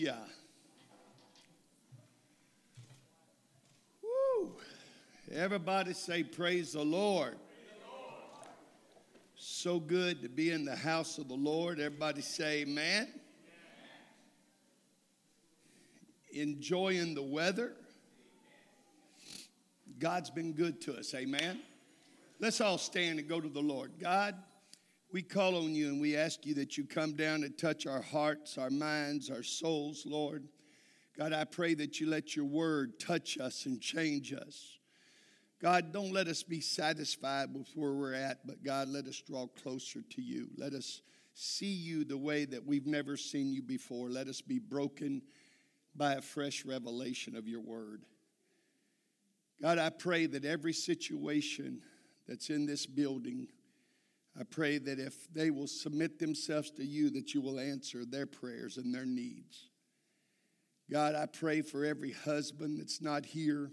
Yeah. Woo. Everybody say praise the Lord. Praise the Lord. So good to be in the house of the Lord. Everybody say amen. Amen. Enjoying the weather. God's been good to us. Amen. Let's all stand and go to the Lord. God, we call on you and we ask you that you come down and touch our hearts, our minds, our souls, Lord. God, I pray that you let your word touch us and change us. God, don't let us be satisfied with where we're at, but God, let us draw closer to you. Let us see you the way that we've never seen you before. Let us be broken by a fresh revelation of your word. God, I pray that every situation that's in this building, I pray that if they will submit themselves to you, that you will answer their prayers and their needs. God, I pray for every husband that's not here,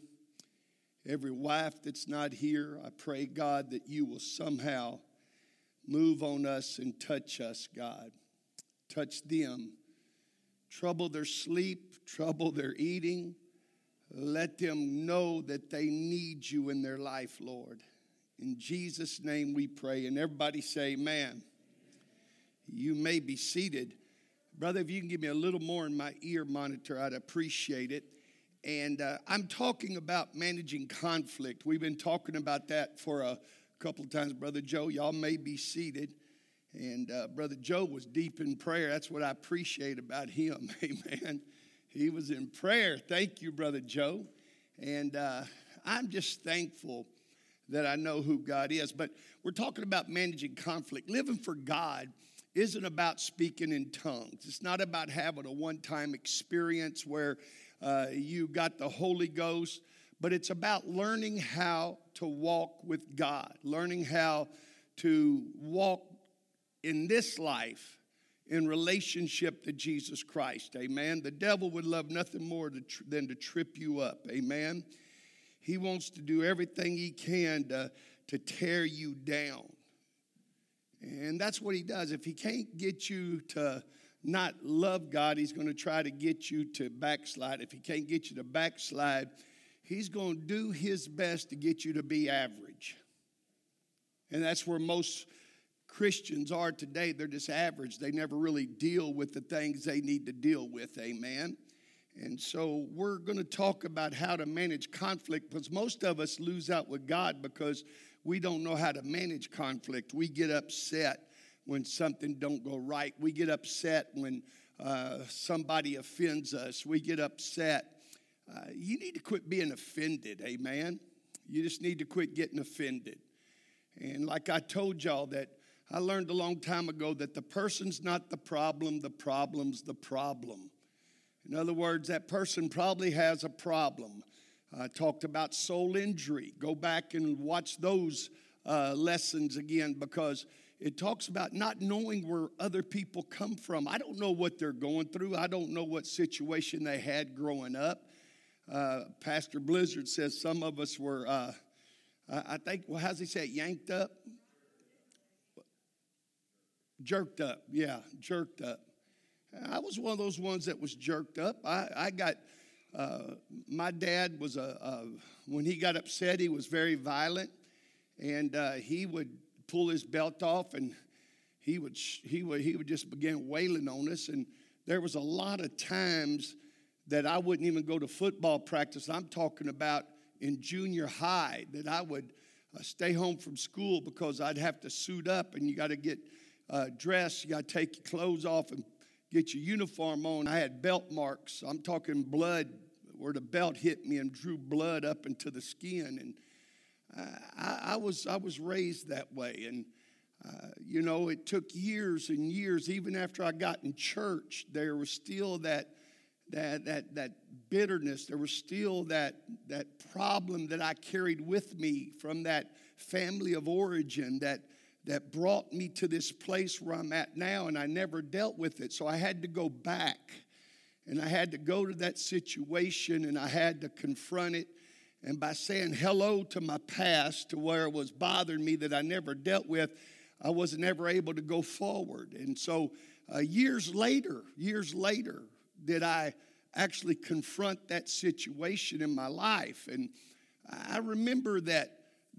every wife that's not here. I pray, God, that you will somehow move on us and touch us, God. Touch them. Trouble their sleep, trouble their eating. Let them know that they need you in their life, Lord. In Jesus' name we pray. And everybody say amen. You may be seated. Brother, if you can give me a little more in my ear monitor, I'd appreciate it. And I'm talking about managing conflict. We've been talking about that for a couple of times. Brother Joe, y'all may be seated. And Brother Joe was deep in prayer. That's what I appreciate about him. Amen. He was in prayer. Thank you, Brother Joe. And I'm just thankful that I know who God is. But we're talking about managing conflict. Living for God isn't about speaking in tongues. It's not about having a one-time experience where you got the Holy Ghost, but it's about learning how to walk with God, learning how to walk in this life in relationship to Jesus Christ, amen? The devil would love nothing more than to trip you up, amen? He wants to do everything he can to tear you down. And that's what he does. If he can't get you to not love God, he's going to try to get you to backslide. If he can't get you to backslide, he's going to do his best to get you to be average. And that's where most Christians are today. They're just average. They never really deal with the things they need to deal with, amen? And so we're going to talk about how to manage conflict, because most of us lose out with God because we don't know how to manage conflict. We get upset when something don't go right. We get upset when somebody offends us. We get upset. You need to quit being offended, amen? You just need to quit getting offended. And like I told y'all that I learned a long time ago that the person's not the problem. The problem's the problem. In other words, that person probably has a problem. I talked about soul injury. Go back and watch those lessons again, because it talks about not knowing where other people come from. I don't know what they're going through. I don't know what situation they had growing up. Pastor Blizzard says some of us were, I think, well, how's he say it? Yanked up? Jerked up. Yeah, jerked up. I was one of those ones that was jerked up. I got, my dad was when he got upset, he was very violent, and he would pull his belt off, and he would just begin wailing on us. And there was a lot of times that I wouldn't even go to football practice. I'm talking about in junior high, that I would stay home from school because I'd have to suit up, and you got to get dressed, you got to take your clothes off and get your uniform on. I had belt marks. I'm talking blood, where the belt hit me and drew blood up into the skin. And I was raised that way. And, you know, it took years and years. Even after I got in church, there was still that bitterness. There was still that problem that I carried with me from that family of origin that brought me to this place where I'm at now, and I never dealt with it. So I had to go back, and I had to go to that situation, and I had to confront it. And by saying hello to my past, to where it was bothering me that I never dealt with, I wasn't ever able to go forward. And so years later, did I actually confront that situation in my life. And I remember that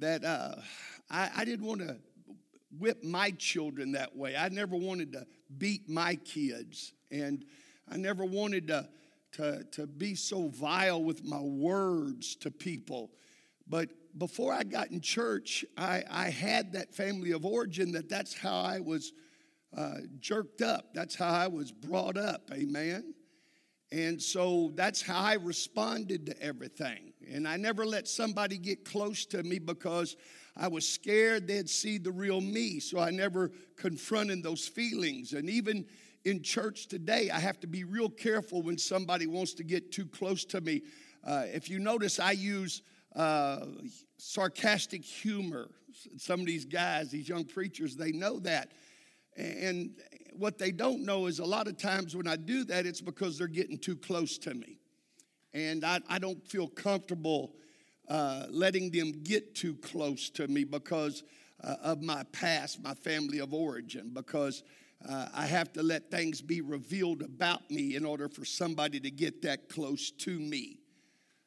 I didn't want to whip my children that way. I never wanted to beat my kids, and I never wanted to be so vile with my words to people. But before I got in church, I had that family of origin that's how I was jerked up. That's how I was brought up, amen? And so that's how I responded to everything. And I never let somebody get close to me because I was scared they'd see the real me. So I never confronted those feelings. And even in church today, I have to be real careful when somebody wants to get too close to me. If you notice, I use sarcastic humor. Some of these guys, these young preachers, they know that. And what they don't know is a lot of times when I do that, it's because they're getting too close to me. And I don't feel comfortable letting them get too close to me because of my past, my family of origin, because I have to let things be revealed about me in order for somebody to get that close to me.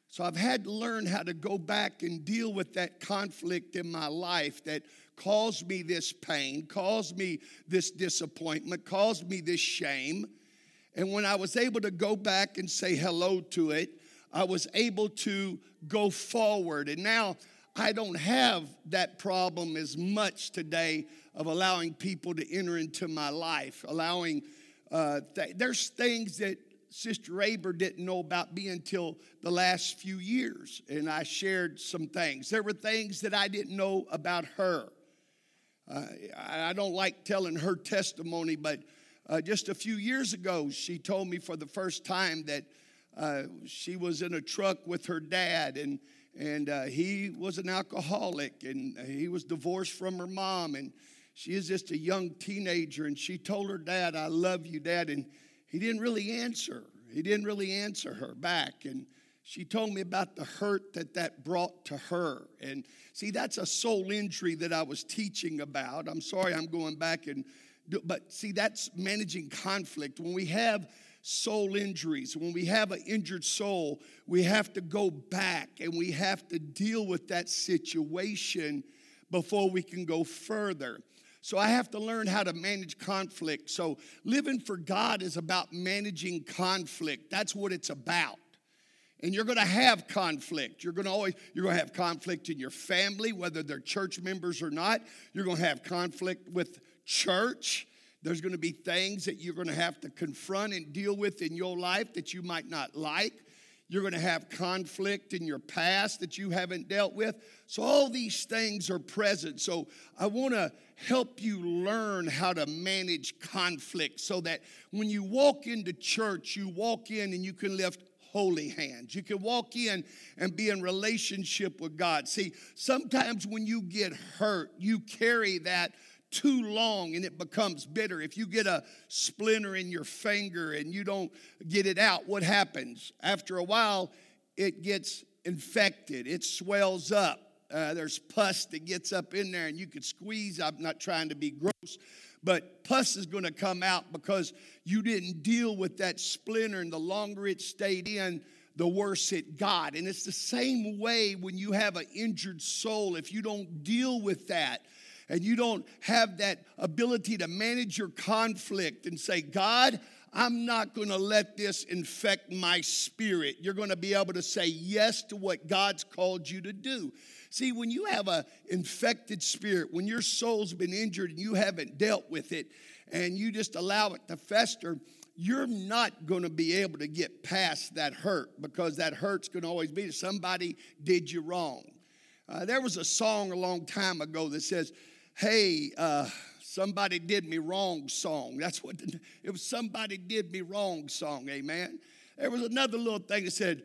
So I've had to learn how to go back and deal with that conflict in my life that caused me this pain, caused me this disappointment, caused me this shame. And when I was able to go back and say hello to it, I was able to go forward. And now I don't have that problem as much today of allowing people to enter into my life, allowing there's things that Sister Aber didn't know about me until the last few years, and I shared some things. There were things that I didn't know about her. I don't like telling her testimony, but just a few years ago, she told me for the first time that she was in a truck with her dad, and he was an alcoholic, and he was divorced from her mom, and she is just a young teenager, and she told her dad, "I love you, Dad," and he didn't really answer. He didn't really answer her back. And she told me about the hurt that brought to her. And see, that's a soul injury that I was teaching about. I'm sorry I'm going back. But see, that's managing conflict. When we have soul injuries, when we have an injured soul, we have to go back and we have to deal with that situation before we can go further. So I have to learn how to manage conflict. So living for God is about managing conflict. That's what it's about. And you're going to have conflict. You're going to have conflict in your family, whether they're church members or not. You're going to have conflict with church. There's going to be things that you're going to have to confront and deal with in your life that you might not like. You're going to have conflict in your past that you haven't dealt with. So all these things are present. So I want to help you learn how to manage conflict so that when you walk into church, you walk in and you can lift holy hands. You can walk in and be in relationship with God. See, sometimes when you get hurt, you carry that too long and it becomes bitter. If you get a splinter in your finger and you don't get it out, what happens? After a while, it gets infected. It swells up. There's pus that gets up in there and you could squeeze. I'm not trying to be gross, but pus is going to come out because you didn't deal with that splinter, and the longer it stayed in, the worse it got. And it's the same way when you have an injured soul. If you don't deal with that, and you don't have that ability to manage your conflict and say, "God, I'm not going to let this infect my spirit." You're going to be able to say yes to what God's called you to do. See, when you have an infected spirit, when your soul's been injured and you haven't dealt with it, and you just allow it to fester, you're not going to be able to get past that hurt, because that hurt's going to always be somebody did you wrong. There was a song a long time ago that says, "Hey, somebody did me wrong song." That's what it was, somebody did me wrong song, amen? There was another little thing that said,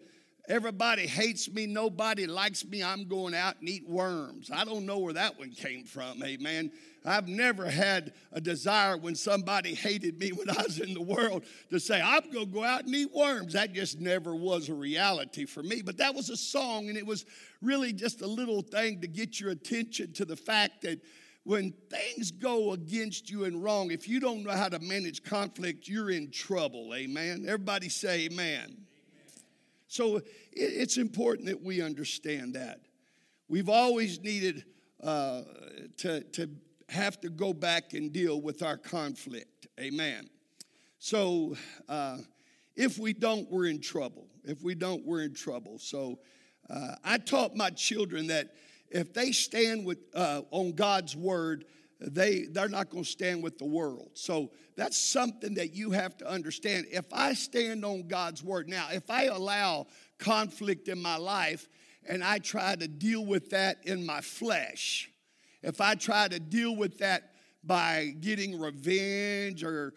"Everybody hates me, nobody likes me, I'm going out and eat worms." I don't know where that one came from, amen? I've never had a desire when somebody hated me when I was in the world to say, "I'm going to go out and eat worms." That just never was a reality for me. But that was a song, and it was really just a little thing to get your attention to the fact that when things go against you and wrong, if you don't know how to manage conflict, you're in trouble, amen? Everybody say amen. Amen. So it's important that we understand that. We've always needed to have to go back and deal with our conflict, amen? So if we don't, we're in trouble. If we don't, we're in trouble. So I taught my children that if they stand with on God's word, they're not going to stand with the world. So that's something that you have to understand. If I stand on God's word, now if I allow conflict in my life and I try to deal with that in my flesh, if I try to deal with that by getting revenge or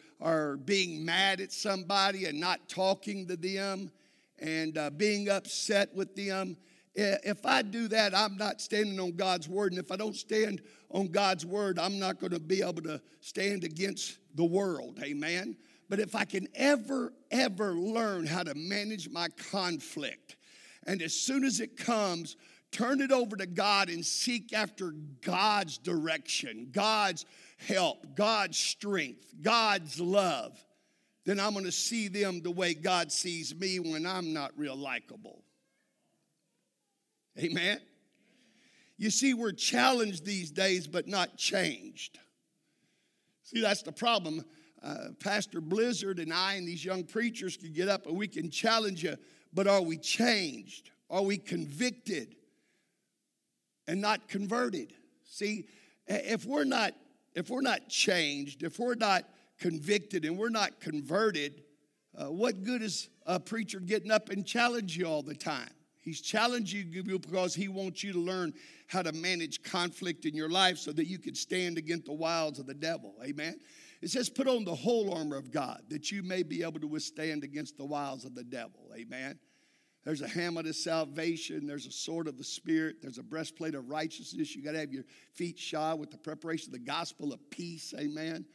being mad at somebody and not talking to them and being upset with them, if I do that, I'm not standing on God's word. And if I don't stand on God's word, I'm not going to be able to stand against the world. Amen. But if I can ever learn how to manage my conflict, and as soon as it comes, turn it over to God and seek after God's direction, God's help, God's strength, God's love, then I'm going to see them the way God sees me when I'm not real likable. Amen? You see, we're challenged these days, but not changed. See, that's the problem. Pastor Blizzard and I and these young preachers can get up and we can challenge you, but are we changed? Are we convicted and not converted? See, if we're not changed, if we're not convicted and we're not converted, what good is a preacher getting up and challenging you all the time? He's challenging you because he wants you to learn how to manage conflict in your life so that you can stand against the wiles of the devil. Amen? It says, put on the whole armor of God that you may be able to withstand against the wiles of the devil. Amen? There's a helmet of salvation. There's a sword of the Spirit. There's a breastplate of righteousness. You got to have your feet shod with the preparation of the gospel of peace. Amen?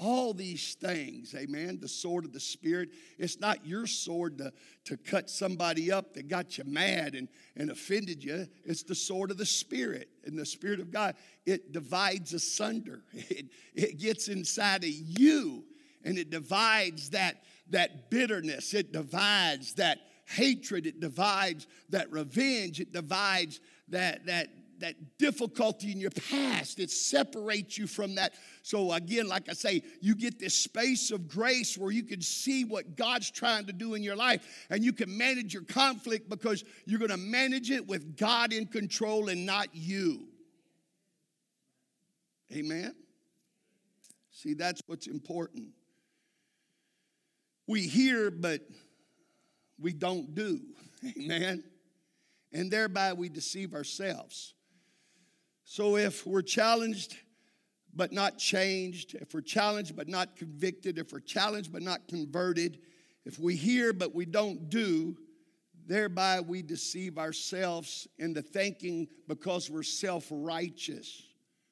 All these things, amen, the sword of the Spirit. It's not your sword to cut somebody up that got you mad and offended you. It's the sword of the Spirit and the Spirit of God. It divides asunder. It gets inside of you, and it divides that bitterness. It divides that hatred. It divides that revenge. It divides that difficulty in your past. It separates you from that. So again, like I say, you get this space of grace where you can see what God's trying to do in your life, and you can manage your conflict because you're going to manage it with God in control and not you. Amen? See, that's what's important. We hear, but we don't do. Amen? And thereby we deceive ourselves. So if we're challenged but not changed, if we're challenged but not convicted, if we're challenged but not converted, if we hear but we don't do, thereby we deceive ourselves into thinking because we're self-righteous.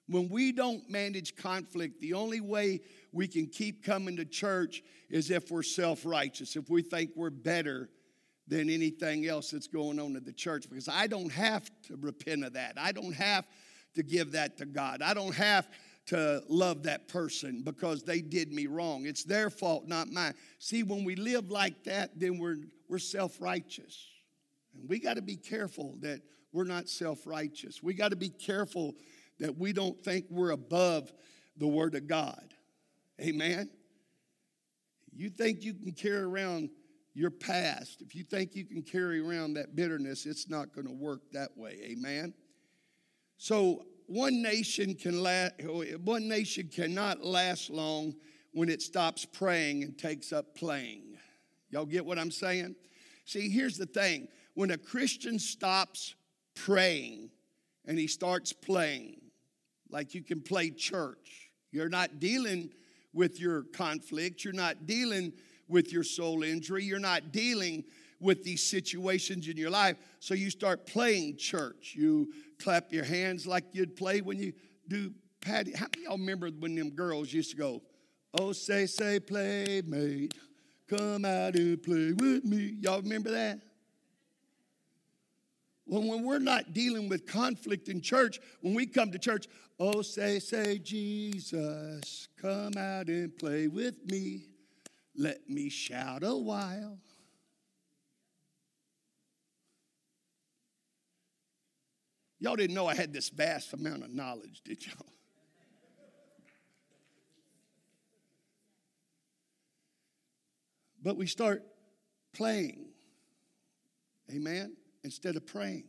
When we don't manage conflict, the only way we can keep coming to church is if we're self-righteous, if we think we're better than anything else that's going on in the church, because I don't have to repent of that. I don't have to give that to God. I don't have to love that person because they did me wrong. It's their fault, not mine. See, when we live like that, then we're self-righteous. And we got to be careful that we're not self-righteous. We got to be careful that we don't think we're above the Word of God. Amen? You think you can carry around your past, if you think you can carry around that bitterness, it's not going to work that way. Amen. So one nation cannot last long when it stops praying and takes up playing. Y'all get what I'm saying? See, here's the thing. When a Christian stops praying and he starts playing, like you can play church, you're not dealing with your conflict. You're not dealing with your soul injury. You're not dealing with these situations in your life. So you start playing church. You clap your hands like you'd play when you do Patty. How many of y'all remember when them girls used to go, "Oh, say, playmate, come out and play with me"? Y'all remember that? When we're not dealing with conflict in church, when we come to church, oh, say, Jesus, come out and play with me. Let me shout a while. Y'all didn't know I had this vast amount of knowledge, did y'all? But we start playing, amen, instead of praying.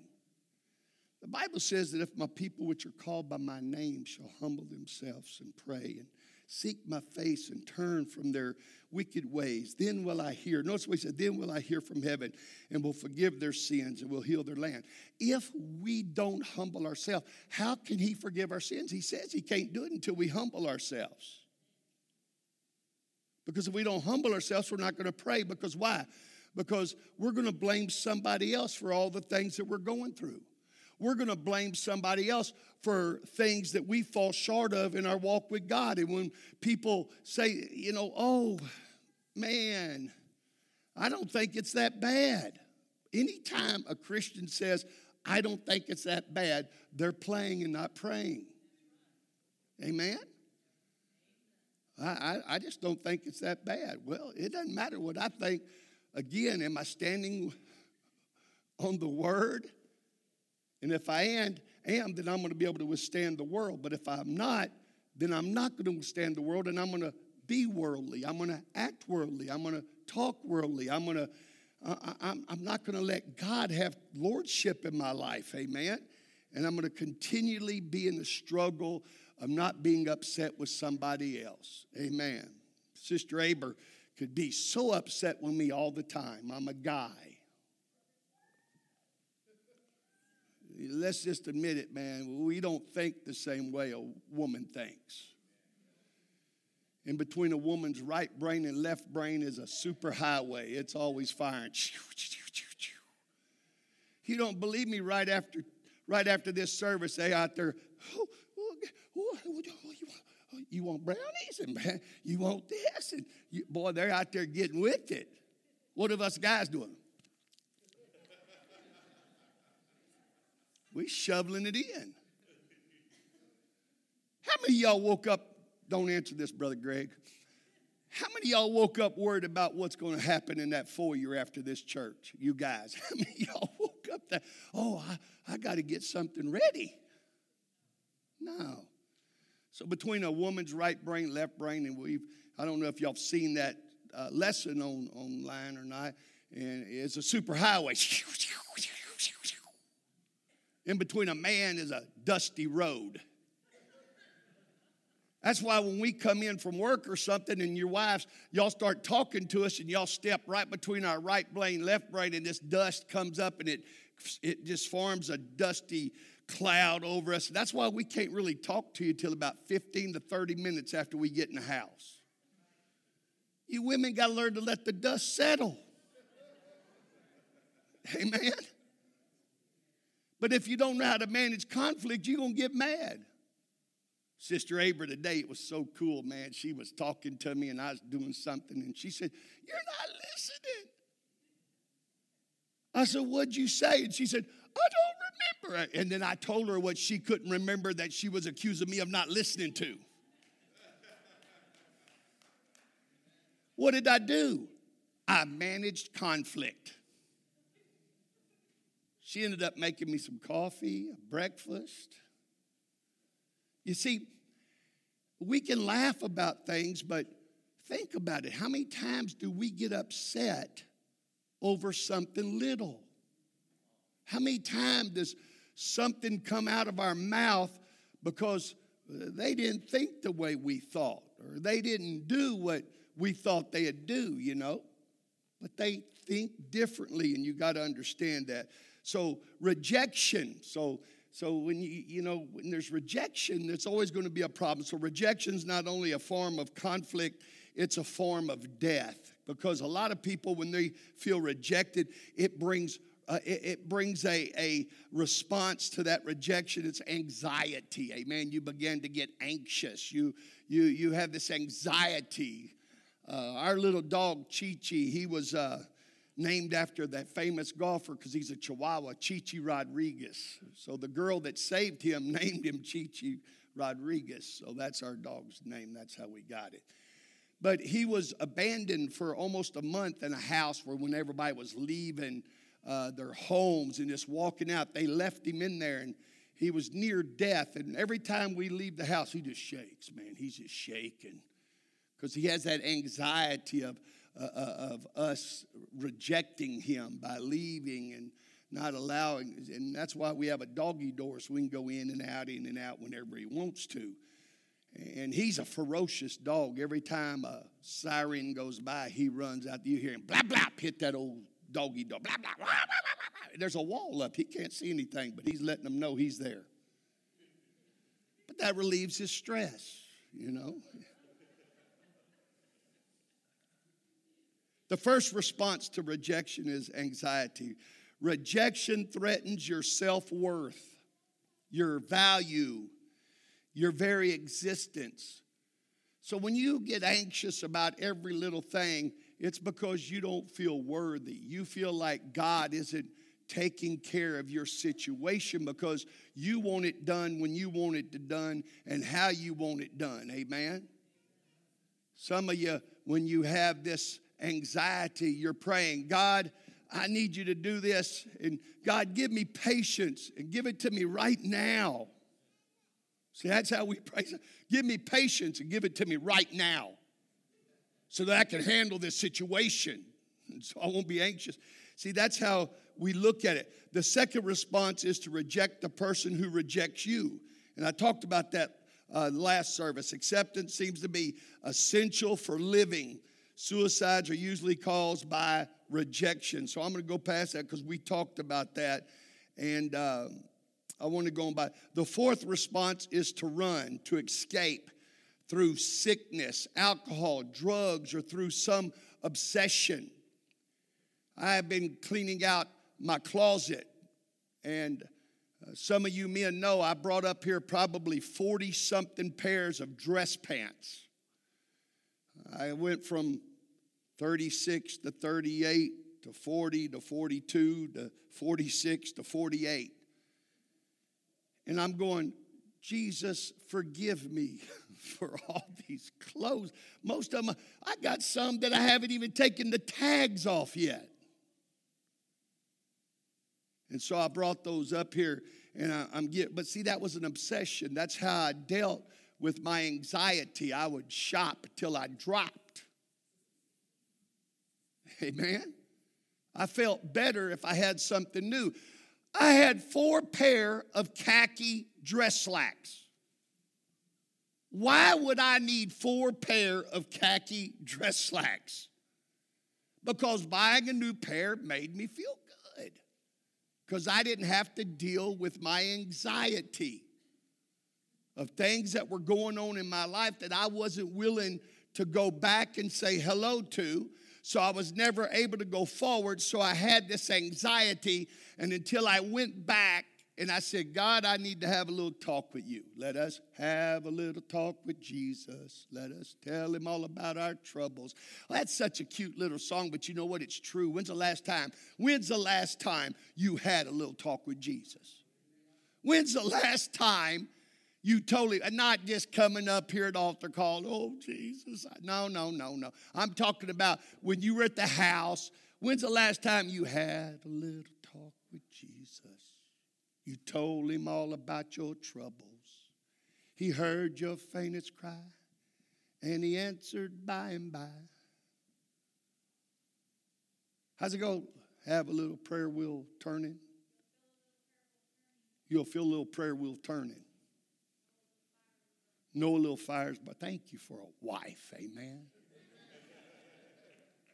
The Bible says that if my people which are called by my name shall humble themselves and pray and seek my face and turn from their wicked ways, then will I hear. Notice what he said, then will I hear from heaven and will forgive their sins and will heal their land. If we don't humble ourselves, how can he forgive our sins? He says he can't do it until we humble ourselves. Because if we don't humble ourselves, we're not going to pray. Because why? Because we're going to blame somebody else for all the things that we're going through. We're going to blame somebody else for things that we fall short of in our walk with God. And when people say, you know, oh, man, I don't think it's that bad. Anytime a Christian says, I don't think it's that bad, they're playing and not praying. Amen? I just don't think it's that bad. Well, it doesn't matter what I think. Again, am I standing on the word? And if I am, then I'm going to be able to withstand the world. But if I'm not, then I'm not going to withstand the world, and I'm going to be worldly. I'm going to act worldly. I'm going to talk worldly. I'm not going to let God have lordship in my life, amen? And I'm going to continually be in the struggle of not being upset with somebody else, amen? Sister Aber could be so upset with me all the time. I'm a guy. Let's just admit it, man. We don't think the same way a woman thinks. In between a woman's right brain and left brain is a super highway. It's always firing. You don't believe me? Right after this service, they out there. You want brownies and you want this, and boy, they're out there getting with it. What are us guys doing? We're shoveling it in. How many of y'all woke up, don't answer this, Brother Greg. How many of y'all woke up worried about what's going to happen in that foyer after this church? You guys, how many of y'all woke up that, oh, I got to get something ready? No. So between a woman's right brain, left brain, and I don't know if y'all have seen that lesson online or not, and it's a superhighway. In between a man is a dusty road. That's why when we come in from work or something and your wives, y'all start talking to us and y'all step right between our right brain, left brain, and this dust comes up and it just forms a dusty cloud over us. That's why we can't really talk to you till about 15 to 30 minutes after we get in the house. You women got to learn to let the dust settle. Amen. But if you don't know how to manage conflict, you're going to get mad. Sister Abra today, it was so cool, man. She was talking to me and I was doing something. And she said, you're not listening. I said, what'd you say? And she said, I don't remember. And then I told her what she couldn't remember that she was accusing me of not listening to. What did I do? I managed conflict. She ended up making me some coffee, a breakfast. You see, we can laugh about things, but think about it. How many times do we get upset over something little? How many times does something come out of our mouth because they didn't think the way we thought, or they didn't do what we thought they'd do, you know? But they think differently, and you got to understand that. So rejection, so when when there's rejection, there's always going to be a problem. So rejection's not only a form of conflict, it's a form of death. Because a lot of people, when they feel rejected, it brings a response to that rejection. It's anxiety, amen. You begin to get anxious. You have this anxiety. Our little dog Chi Chi, he was named after that famous golfer because he's a Chihuahua, Chichi Rodriguez. So the girl that saved him named him Chichi Rodriguez. So that's our dog's name. That's how we got it. But he was abandoned for almost a month in a house where when everybody was leaving their homes and just walking out, they left him in there, and he was near death. And every time we leave the house, he just shakes, man. He's just shaking because he has that anxiety of us rejecting him by leaving and not allowing. And that's why we have a doggy door, so we can go in and out whenever he wants to. And he's a ferocious dog. Every time a siren goes by, he runs out. You hear him, blap, blap, hit that old doggy dog. Blap, blap, blap, blap, blap. There's a wall up. He can't see anything, but he's letting them know he's there. But that relieves his stress, you know. The first response to rejection is anxiety. Rejection threatens your self-worth, your value, your very existence. So when you get anxious about every little thing, it's because you don't feel worthy. You feel like God isn't taking care of your situation because you want it done when you want it done and how you want it done. Amen? Some of you, when you have this anxiety, you're praying, God, I need you to do this. And God, give me patience and give it to me right now. See, that's how we pray. Give me patience and give it to me right now so that I can handle this situation and so I won't be anxious. See, that's how we look at it. The second response is to reject the person who rejects you. And I talked about that last service. Acceptance seems to be essential for living. Suicides are usually caused by rejection. So I'm going to go past that because we talked about that. And I want to go on by. The fourth response is to run, to escape through sickness, alcohol, drugs, or through some obsession. I have been cleaning out my closet, and some of you men know I brought up here probably 40-something pairs of dress pants. I went from 36 to 38 to 40 to 42 to 46 to 48. And I'm going, Jesus, forgive me for all these clothes. Most of them, I got some that I haven't even taken the tags off yet. And so I brought those up here, and but see, that was an obsession. That's how I dealt with my anxiety. I would shop till I dropped. Amen? I felt better if I had something new. I had 4 pair of khaki dress slacks. Why would I need 4 pair of khaki dress slacks? Because buying a new pair made me feel good. Because I didn't have to deal with my anxiety of things that were going on in my life that I wasn't willing to go back and say hello to. So I was never able to go forward, so I had this anxiety, and until I went back and I said, God, I need to have a little talk with you. Let us have a little talk with Jesus. Let us tell him all about our troubles. Well, that's such a cute little song, but you know what? It's true. When's the last time you had a little talk with Jesus? When's the last time you totally, and not just coming up here at altar call, oh, Jesus. No. I'm talking about when you were at the house. When's the last time you had a little talk with Jesus? You told him all about your troubles. He heard your faintest cry, and he answered by and by. How's it go? Have a little prayer wheel turning. You'll feel a little prayer wheel turning. No little fires, but thank you for a wife, amen.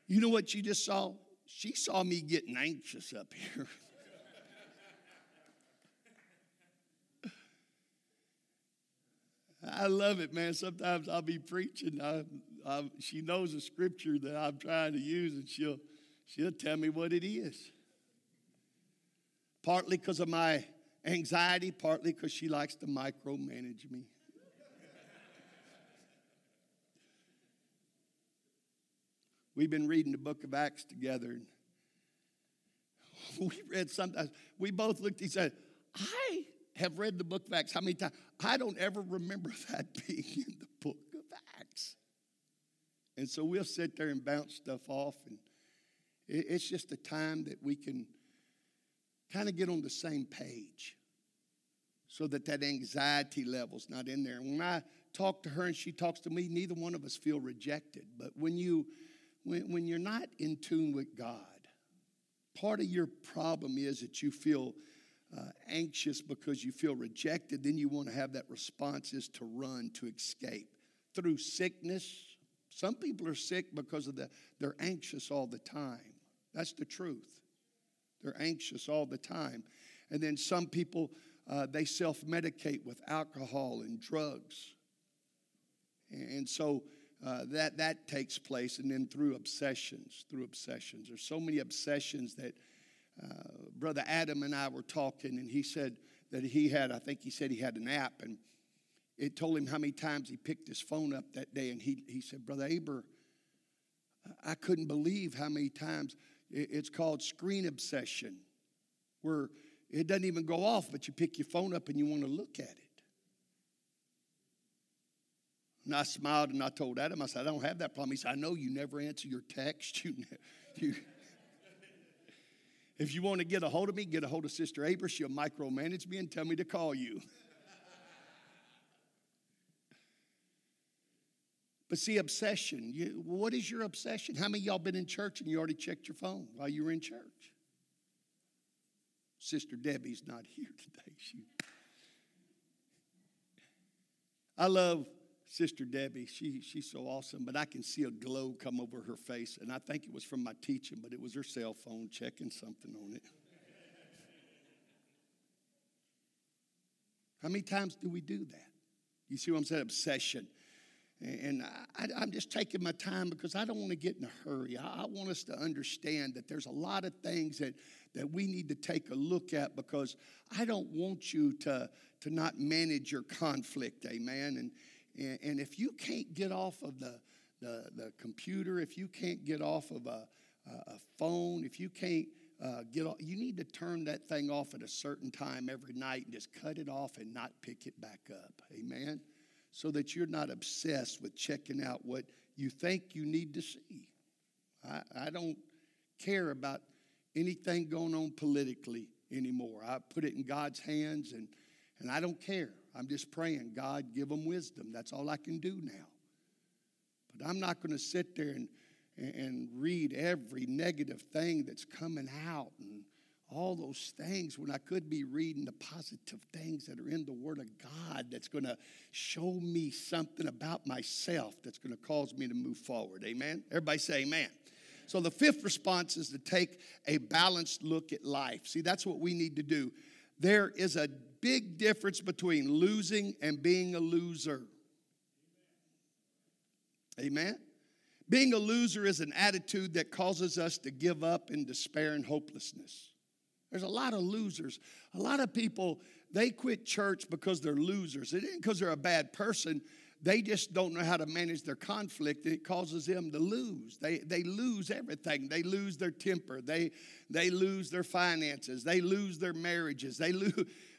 You know what you just saw? She saw me getting anxious up here. I love it, man. Sometimes I'll be preaching. She knows a scripture that I'm trying to use, and she'll tell me what it is. Partly because of my anxiety, partly because she likes to micromanage me. We've been reading the book of Acts together. we read sometimes, we both looked at each other. I have read the book of Acts how many times? I don't ever remember that being in the book of Acts. And so we'll sit there and bounce stuff off. And it's just a time that we can kind of get on the same page so that that anxiety level's not in there. And when I talk to her and she talks to me, neither one of us feel rejected. But when you're not in tune with God, part of your problem is that you feel anxious because you feel rejected. Then you want to have that response is to run, to escape through sickness. Some people are sick because of they're anxious all the time. That's the truth. They're anxious all the time. And then some people, they self-medicate with alcohol and drugs. And so that takes place. And then through obsessions. There's so many obsessions that Brother Adam and I were talking, and he said that he had an app, and it told him how many times he picked his phone up that day. And he said, Brother Aber, I couldn't believe how many times. It's called screen obsession, where it doesn't even go off, but you pick your phone up and you want to look at it. And I smiled and I told Adam, I said, I don't have that problem. He said, I know you never answer your text. If you want to get a hold of me, get a hold of Sister Aber. She'll micromanage me and tell me to call you. But see, obsession. What is your obsession? How many of y'all been in church and you already checked your phone while you were in church? Sister Debbie's not here today. I love Sister Debbie. She's so awesome. But I can see a glow come over her face. And I think it was from my teaching, but it was her cell phone checking something on it. How many times do we do that? You see what I'm saying? Obsession. And I'm just taking my time because I don't want to get in a hurry. I want us to understand that there's a lot of things that we need to take a look at, because I don't want you to not manage your conflict, amen? And if you can't get off of the computer, if you can't get off of a phone, if you can't get off, you need to turn that thing off at a certain time every night and just cut it off and not pick it back up, amen? So that you're not obsessed with checking out what you think you need to see. I don't care about anything going on politically anymore. I put it in God's hands, and I don't care. I'm just praying, God, give them wisdom. That's all I can do now. But I'm not going to sit there and read every negative thing that's coming out and all those things, when I could be reading the positive things that are in the Word of God that's going to show me something about myself that's going to cause me to move forward. Amen? Everybody say amen. So the fifth response is to take a balanced look at life. See, that's what we need to do. There is a big difference between losing and being a loser. Amen? Being a loser is an attitude that causes us to give up in despair and hopelessness. There's a lot of losers. A lot of people, they quit church because they're losers. It isn't because they're a bad person. They just don't know how to manage their conflict, and it causes them to lose. They lose everything. They lose their temper. They lose their finances. They lose their marriages.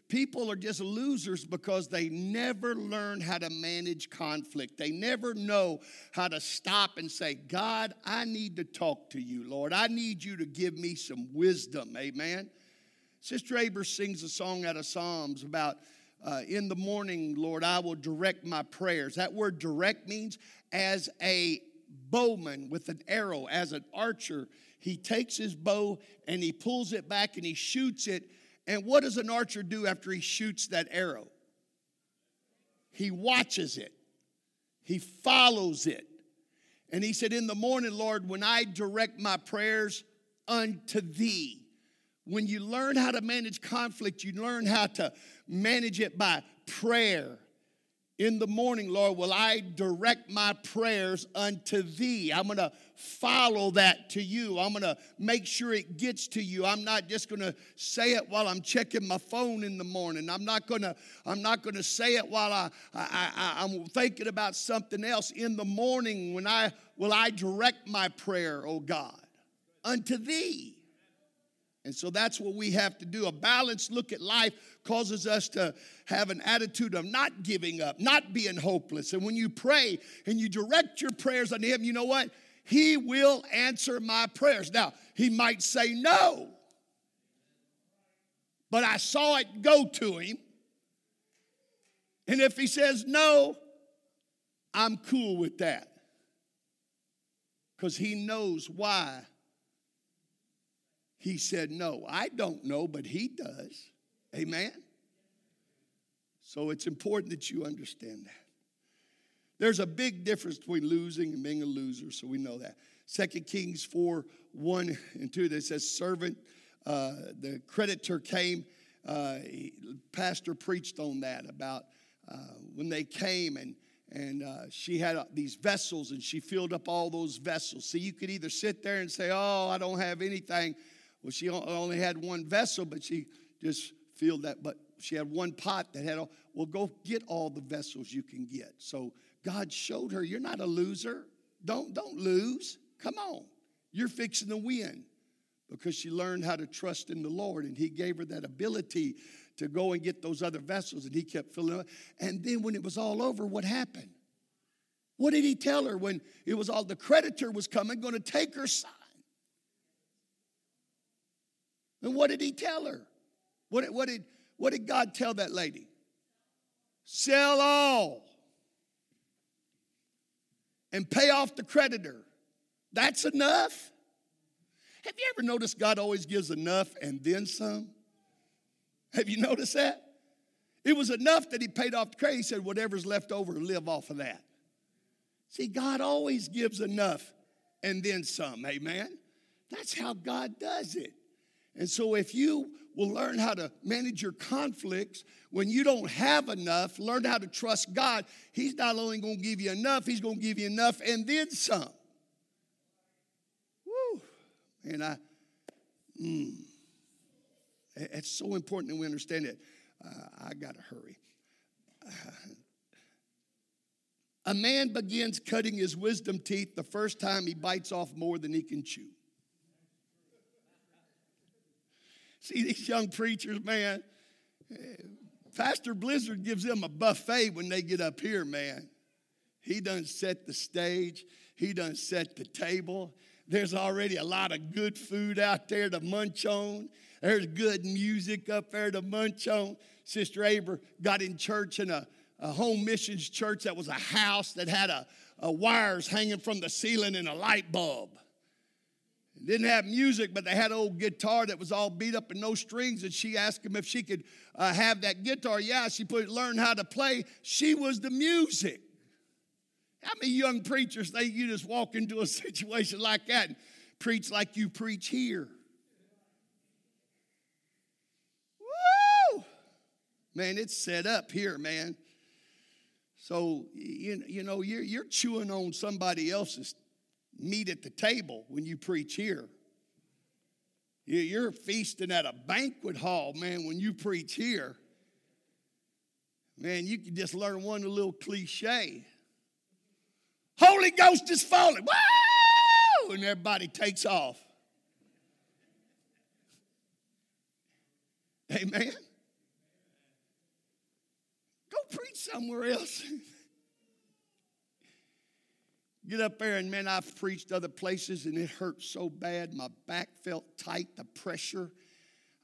People are just losers because they never learn how to manage conflict. They never know how to stop and say, God, I need to talk to you, Lord. I need you to give me some wisdom, amen? Sister Aber sings a song out of Psalms about, in the morning, Lord, I will direct my prayers. That word direct means as a bowman with an arrow, as an archer, he takes his bow and he pulls it back and he shoots it. And what does an archer do after he shoots that arrow? He watches it. He follows it. And he said, in the morning, Lord, when I direct my prayers unto thee. When you learn how to manage conflict, you learn how to manage it by prayer. In the morning, Lord, will I direct my prayers unto thee. I'm going to follow that to you. I'm going to make sure it gets to you. I'm not just going to say it while I'm checking my phone in the morning. I'm not going to say it while I'm thinking about something else. In the morning, when I will I direct my prayer, O God, unto thee. And so that's what we have to do. A balanced look at life causes us to have an attitude of not giving up, not being hopeless. And when you pray and you direct your prayers unto him, you know what? He will answer my prayers. Now, he might say no, but I saw it go to him. And if he says no, I'm cool with that, because he knows why he said no. I don't know, but he does. Amen? So it's important that you understand that. There's a big difference between losing and being a loser, so we know that. 2 Kings 4, 1 and 2, that says, servant, the creditor came. Pastor preached on that about when they came and she had these vessels, and she filled up all those vessels. So you could either sit there and say, oh, I don't have anything. Well, she only had one vessel, but she just filled that. But she had one pot that had all. Well, go get all the vessels you can get. So God showed her, you're not a loser. Don't lose. Come on. You're fixing to win, because she learned how to trust in the Lord, and he gave her that ability to go and get those other vessels, and he kept filling up. And then when it was all over, what happened? What did he tell her when it was all, the creditor was coming, going to take her son? And what did he tell her? What did God tell that lady? Sell all and pay off the creditor. That's enough. Have you ever noticed God always gives enough and then some? Have you noticed that? It was enough that he paid off the credit. He said, whatever's left over, live off of that. See, God always gives enough and then some, amen? That's how God does it. And so if you will learn how to manage your conflicts when you don't have enough, learn how to trust God. He's not only going to give you enough, he's going to give you enough and then some. Woo, man, it's so important that we understand it. I got to hurry. A man begins cutting his wisdom teeth the first time he bites off more than he can chew. See, these young preachers, man, Pastor Blizzard gives them a buffet when they get up here, man. He done set the stage. He done set the table. There's already a lot of good food out there to munch on. There's good music up there to munch on. Sister Aber got in church in a home missions church that was a house that had a wires hanging from the ceiling and a light bulb. It didn't have music, but they had an old guitar that was all beat up and no strings, and she asked him if she could have that guitar. Yeah, she learned how to play. She was the music. How many young preachers think you just walk into a situation like that and preach like you preach here? Man, it's set up here, man. So, you know, you're chewing on somebody else's meat at the table when you preach here. You're feasting at a banquet hall, man, when you preach here. Man, you can just learn one little cliche. Holy Ghost is falling. Woo! And everybody takes off. Amen. Go preach somewhere else. Get up there, and man, I've preached other places, and it hurt so bad. My back felt tight, the pressure.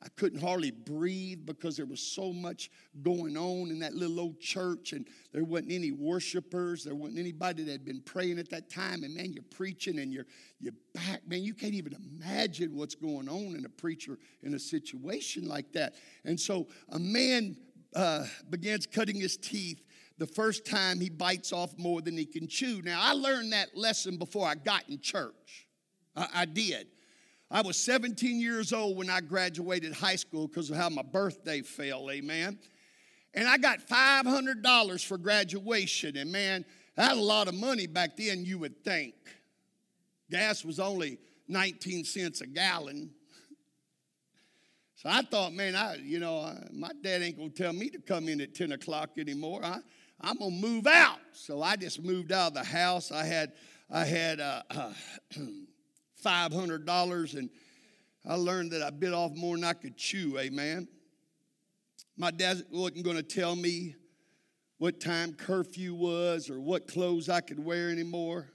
I couldn't hardly breathe because there was so much going on in that little old church, and there wasn't any worshipers. There wasn't anybody that had been praying at that time, and man, you're preaching, and your back, man, you can't even imagine what's going on in a preacher in a situation like that. And so a man begins cutting his teeth the first time he bites off more than he can chew. Now, I learned that lesson before I got in church. I did. I was 17 years old when I graduated high school because of how my birthday fell, amen. And I got $500 for graduation, and, man, that's a lot of money back then, you would think. Gas was only 19 cents a gallon. So I thought, man, my dad ain't going to tell me to come in at 10 o'clock anymore. I'm going to move out. So I just moved out of the house. I had $500, and I learned that I bit off more than I could chew, amen. My dad wasn't going to tell me what time curfew was or what clothes I could wear anymore.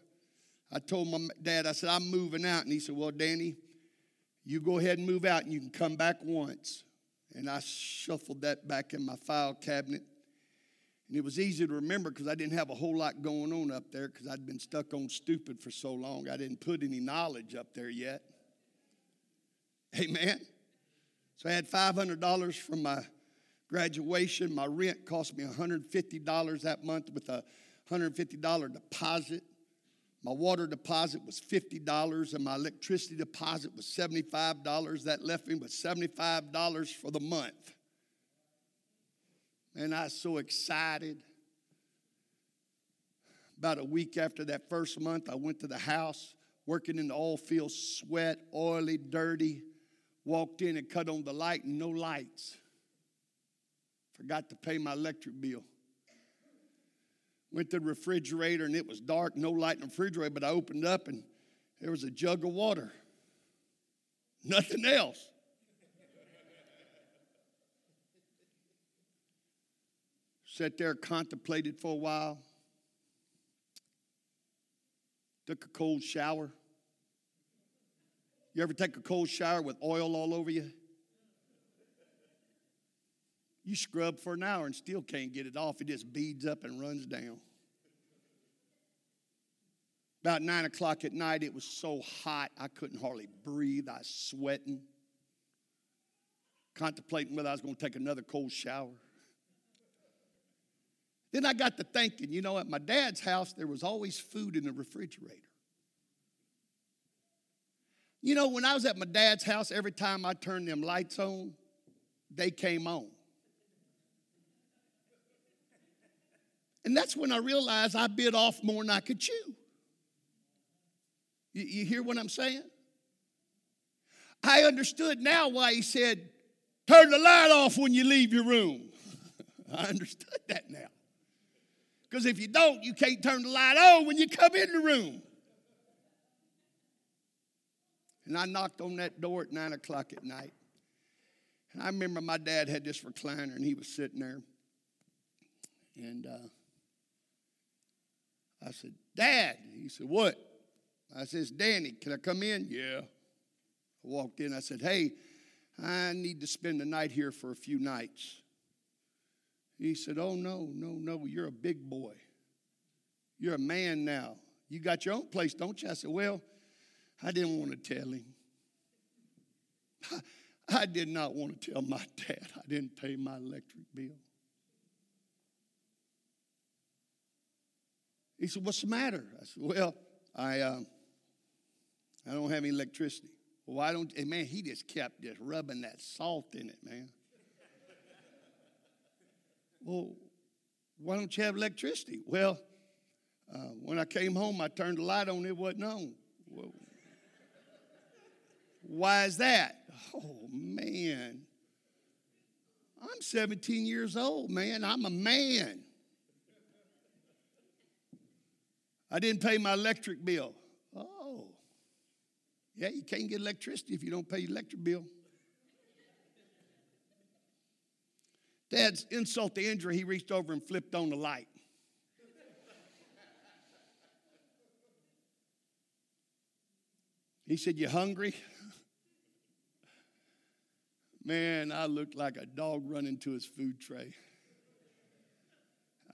I told my dad, I said, I'm moving out. And he said, well, Danny, you go ahead and move out and you can come back once. And I shuffled that back in my file cabinet. And it was easy to remember because I didn't have a whole lot going on up there because I'd been stuck on stupid for so long. I didn't put any knowledge up there yet. Amen. So I had $500 from my graduation. My rent cost me $150 that month with a $150 deposit. My water deposit was $50, and my electricity deposit was $75. That left me with $75 for the month. And I was so excited. About a week after that first month, I went to the house, working in the oil field, sweat, oily, dirty. Walked in and cut on the light, and no lights. Forgot to pay my electric bill. Went to the refrigerator, and it was dark, no light in the refrigerator, but I opened up, and there was a jug of water. Nothing else. Sat there, contemplated for a while. Took a cold shower. You ever take a cold shower with oil all over you? You scrub for an hour and still can't get it off. It just beads up and runs down. About 9 o'clock at night, it was so hot, I couldn't hardly breathe. I was sweating, contemplating whether I was going to take another cold shower. Then I got to thinking, you know, at my dad's house, there was always food in the refrigerator. You know, when I was at my dad's house, every time I turned them lights on, they came on. And that's when I realized I bit off more than I could chew. You hear what I'm saying? I understood now why he said, turn the light off when you leave your room. I understood that now. Because if you don't, you can't turn the light on when you come in the room. And I knocked on that door at 9 o'clock at night. And I remember my dad had this recliner, and he was sitting there. And I said, Dad. He said, what? I said, Danny, can I come in? Yeah. I walked in. I said, hey, I need to spend the night here for a few nights. He said, oh, no, you're a big boy. You're a man now. You got your own place, don't you? I said, well, I didn't want to tell him. I did not want to tell my dad I didn't pay my electric bill. He said, what's the matter? I said, well, I don't have any electricity. Well, why don't, and man, he just kept just rubbing that salt in it, man. Well, why don't you have electricity? Well, when I came home, I turned the light on. It wasn't on. Well, why is that? Oh, man. I'm 17 years old, man. I'm a man. I didn't pay my electric bill. Oh. Yeah, you can't get electricity if you don't pay your electric bill. Dad's insult to injury, he reached over and flipped on the light. He said, you hungry? Man, I looked like a dog running to his food tray.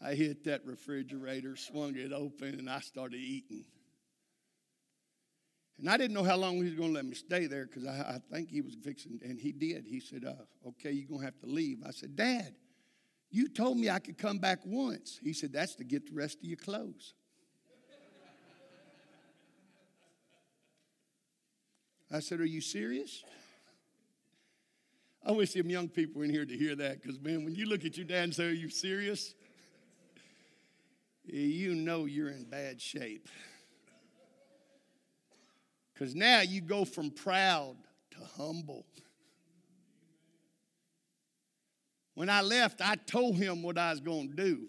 I hit that refrigerator, swung it open, and I started eating. And I didn't know how long he was going to let me stay there because I think he was fixing, and he did. He said, okay, you're going to have to leave. I said, Dad, you told me I could come back once. He said, that's to get the rest of your clothes. I said, are you serious? I wish them young people in here to hear that because, man, when you look at your dad and say, are you serious? You know you're in bad shape. Because now you go from proud to humble. When I left, I told him what I was going to do.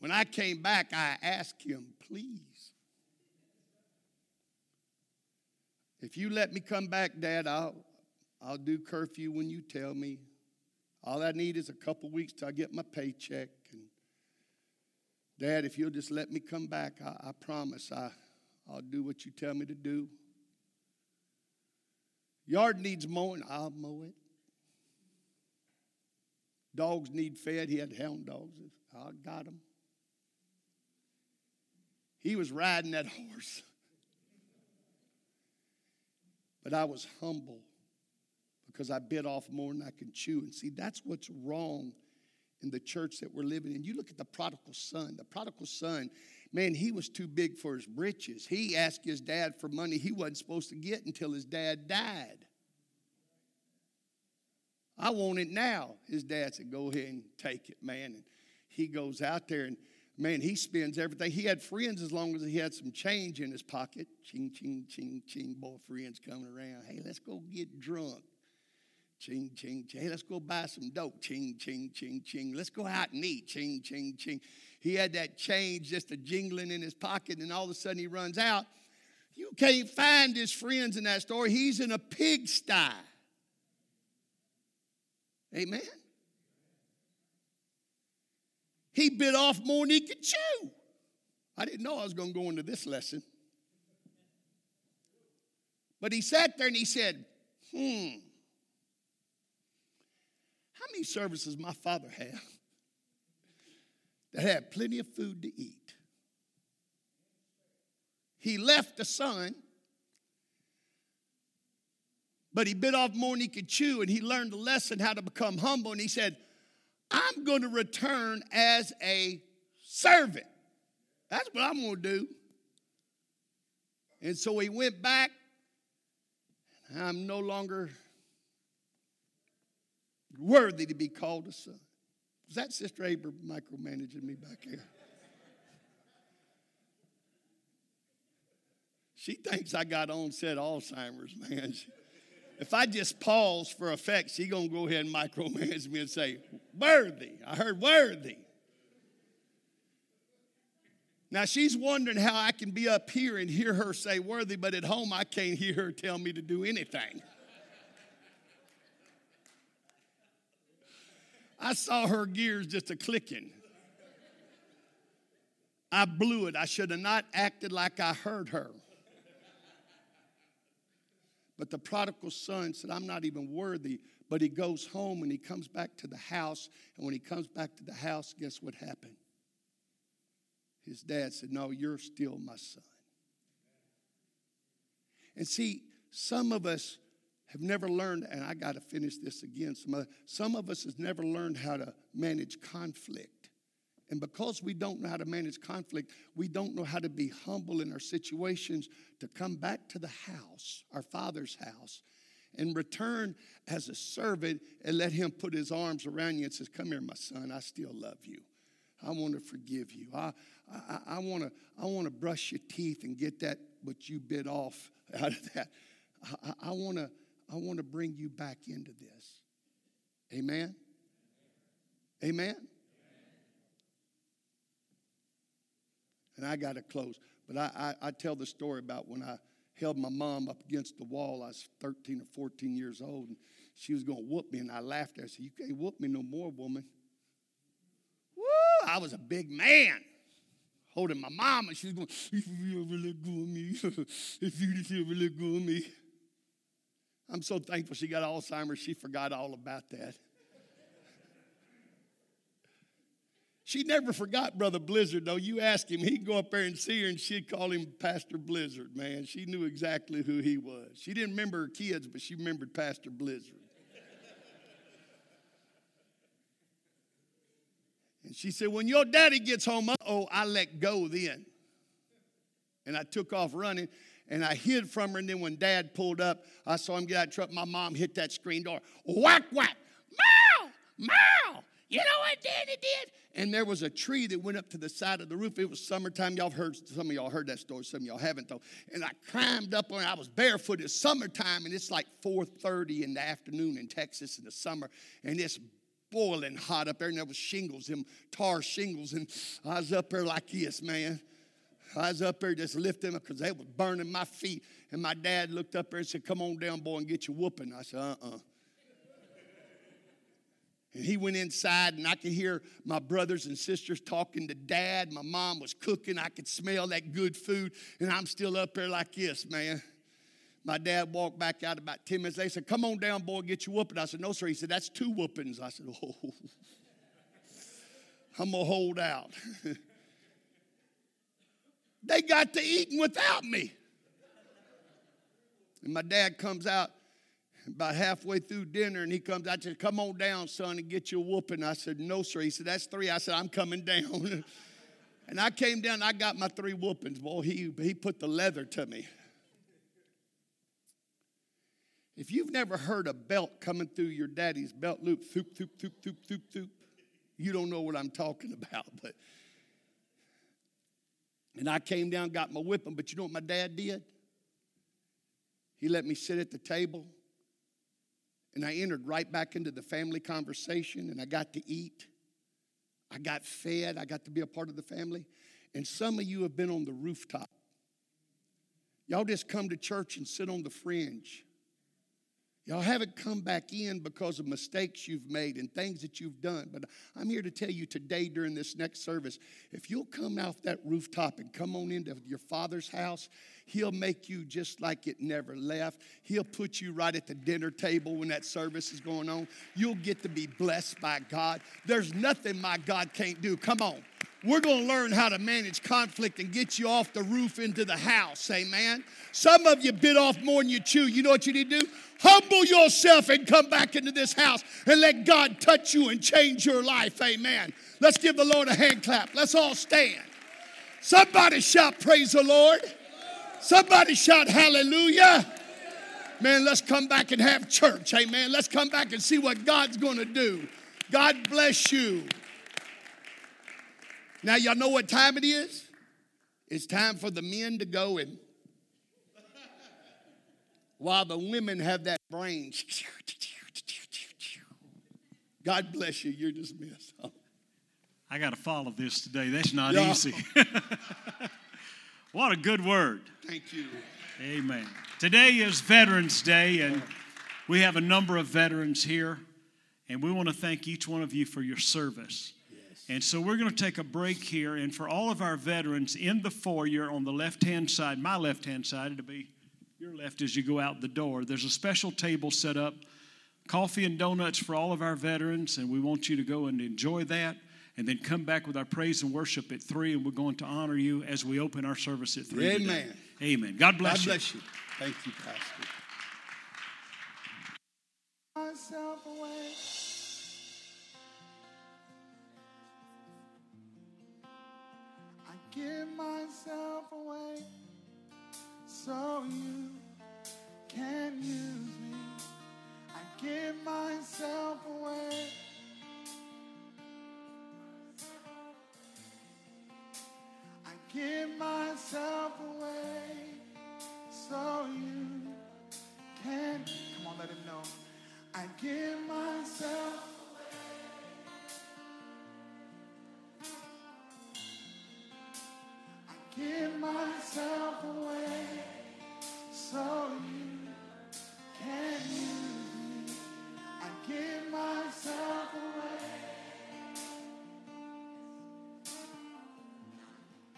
When I came back, I asked him, please. If you let me come back, Dad, I'll do curfew when you tell me. All I need is a couple weeks till I get my paycheck. And Dad, if you'll just let me come back, I promise I'll do what you tell me to do. Yard needs mowing, I'll mow it. Dogs need fed, he had hound dogs, I got them. He was riding that horse. But I was humble because I bit off more than I could chew. And see, that's what's wrong in the church that we're living in. You look at the prodigal son. The prodigal son, man, he was too big for his britches. He asked his dad for money he wasn't supposed to get until his dad died. I want it now. His dad said, go ahead and take it, man. And he goes out there and, man, he spends everything. He had friends as long as he had some change in his pocket. Ching, ching, ching, ching. Boy, friends coming around. Hey, let's go get drunk. Ching, ching, ching. Hey, let's go buy some dope. Ching, ching, ching, ching. Let's go out and eat. Ching, ching, ching. He had that change just a jingling in his pocket, and all of a sudden he runs out. You can't find his friends in that story. He's in a pigsty. Amen. He bit off more than he could chew. I didn't know I was going to go into this lesson. But he sat there and he said, how many services my father have that had plenty of food to eat? He left the son, but he bit off more than he could chew, and he learned a lesson how to become humble, and he said, I'm going to return as a servant. That's what I'm going to do. And so he went back. I'm no longer worthy to be called a son. Was that Sister Aber micromanaging me back here? She thinks I got onset Alzheimer's, man. If I just pause for effect, she's going to go ahead and micromanage me and say, worthy. I heard worthy. Now, she's wondering how I can be up here and hear her say worthy, but at home I can't hear her tell me to do anything. I saw her gears just a-clicking. I blew it. I should have not acted like I heard her. But the prodigal son said, I'm not even worthy. But he goes home and he comes back to the house. And when he comes back to the house, guess what happened? His dad said, no, you're still my son. And see, some of us have never learned, and I got to finish this again. Some of us has never learned how to manage conflict. And because we don't know how to manage conflict, we don't know how to be humble in our situations to come back to the house, our Father's house, and return as a servant and let him put his arms around you and says, come here, my son, I still love you. I want to forgive you. I want to brush your teeth and get that what you bit off out of that. I want to bring you back into this. Amen? Amen? And I got to close. But I tell the story about when I held my mom up against the wall. I was 13 or 14 years old, and she was going to whoop me, and I laughed at her. I said, you can't whoop me no more, woman. Woo! I was a big man holding my mom, and she was going, if you ever let go of me, if you just ever let go of me. I'm so thankful she got Alzheimer's. She forgot all about that. She never forgot Brother Blizzard, though. You ask him, he'd go up there and see her, and she'd call him Pastor Blizzard, man. She knew exactly who he was. She didn't remember her kids, but she remembered Pastor Blizzard. And she said, when your daddy gets home, oh, I let go then. And I took off running, and I hid from her, and then when Dad pulled up, I saw him get out of the truck. My mom hit that screen door. Whack, whack. Meow, meow. You know what Daddy did? And there was a tree that went up to the side of the roof. It was summertime. Some of y'all heard that story. Some of y'all haven't, though. And I climbed up on it. I was barefoot. It's summertime, and it's like 4:30 in the afternoon in Texas in the summer. And it's boiling hot up there. And there was shingles, them tar shingles. And I was up there like this, man. I was up there just lifting them because they was burning my feet. And my dad looked up there and said, "Come on down, boy, and get your whooping." I said, "Uh-uh." And he went inside, and I could hear my brothers and sisters talking to Dad. My mom was cooking. I could smell that good food, and I'm still up there like this, man. My dad walked back out about 10 minutes later. He said, "Come on down, boy, get your whooping." I said, "No, sir." He said, "That's two whoopings." I said, "Oh, I'm going to hold out." They got to eating without me. And my dad comes out about halfway through dinner, and he comes out and says, "Come on down, son, and get your whooping." I said, "No, sir." He said, "That's three." I said, "I'm coming down." And I came down, and I got my three whoopings. Boy, he put the leather to me. If you've never heard a belt coming through your daddy's belt loop, thoop, thoop, thoop, thoop, thoop, thoop, you don't know what I'm talking about. But and I came down, got my whipping, but you know what my dad did? He let me sit at the table, and I entered right back into the family conversation, and I got to eat. I got fed. I got to be a part of the family. And some of you have been on the rooftop. Y'all just come to church and sit on the fringe. Y'all haven't come back in because of mistakes you've made and things that you've done. But I'm here to tell you today during this next service, if you'll come off that rooftop and come on into your Father's house, He'll make you just like it never left. He'll put you right at the dinner table when that service is going on. You'll get to be blessed by God. There's nothing my God can't do. Come on. We're going to learn how to manage conflict and get you off the roof into the house. Amen. Some of you bit off more than you chew. You know what you need to do? Humble yourself and come back into this house and let God touch you and change your life. Amen. Let's give the Lord a hand clap. Let's all stand. Somebody shout praise the Lord. Somebody shout hallelujah. Man, let's come back and have church. Amen. Let's come back and see what God's going to do. God bless you. Now, y'all know what time it is? It's time for the men to go in while the women have that brain. God bless you. You're dismissed. Oh. I got to follow this today. That's not easy. What a good word. Thank you. Amen. Today is Veterans Day, and we have a number of veterans here, and we want to thank each one of you for your service. And so we're going to take a break here. And for all of our veterans in the foyer on the left-hand side, my left-hand side, it'll be your left as you go out the door, there's a special table set up, coffee and donuts for all of our veterans. And we want you to go and enjoy that and then come back with our praise and worship at 3. And we're going to honor you as we open our service at 3. Amen. Today. Amen. God bless you. God bless you. Thank you, Pastor. Myself away. Give myself away so you can use me. I give myself away. I give myself away so you can. Come on, let him know. I give myself away. Give myself away so you can use me. I give myself away.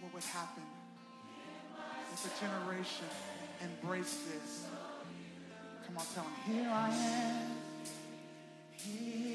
What would happen if a generation embraced this? Come on, tell them, here I am. Here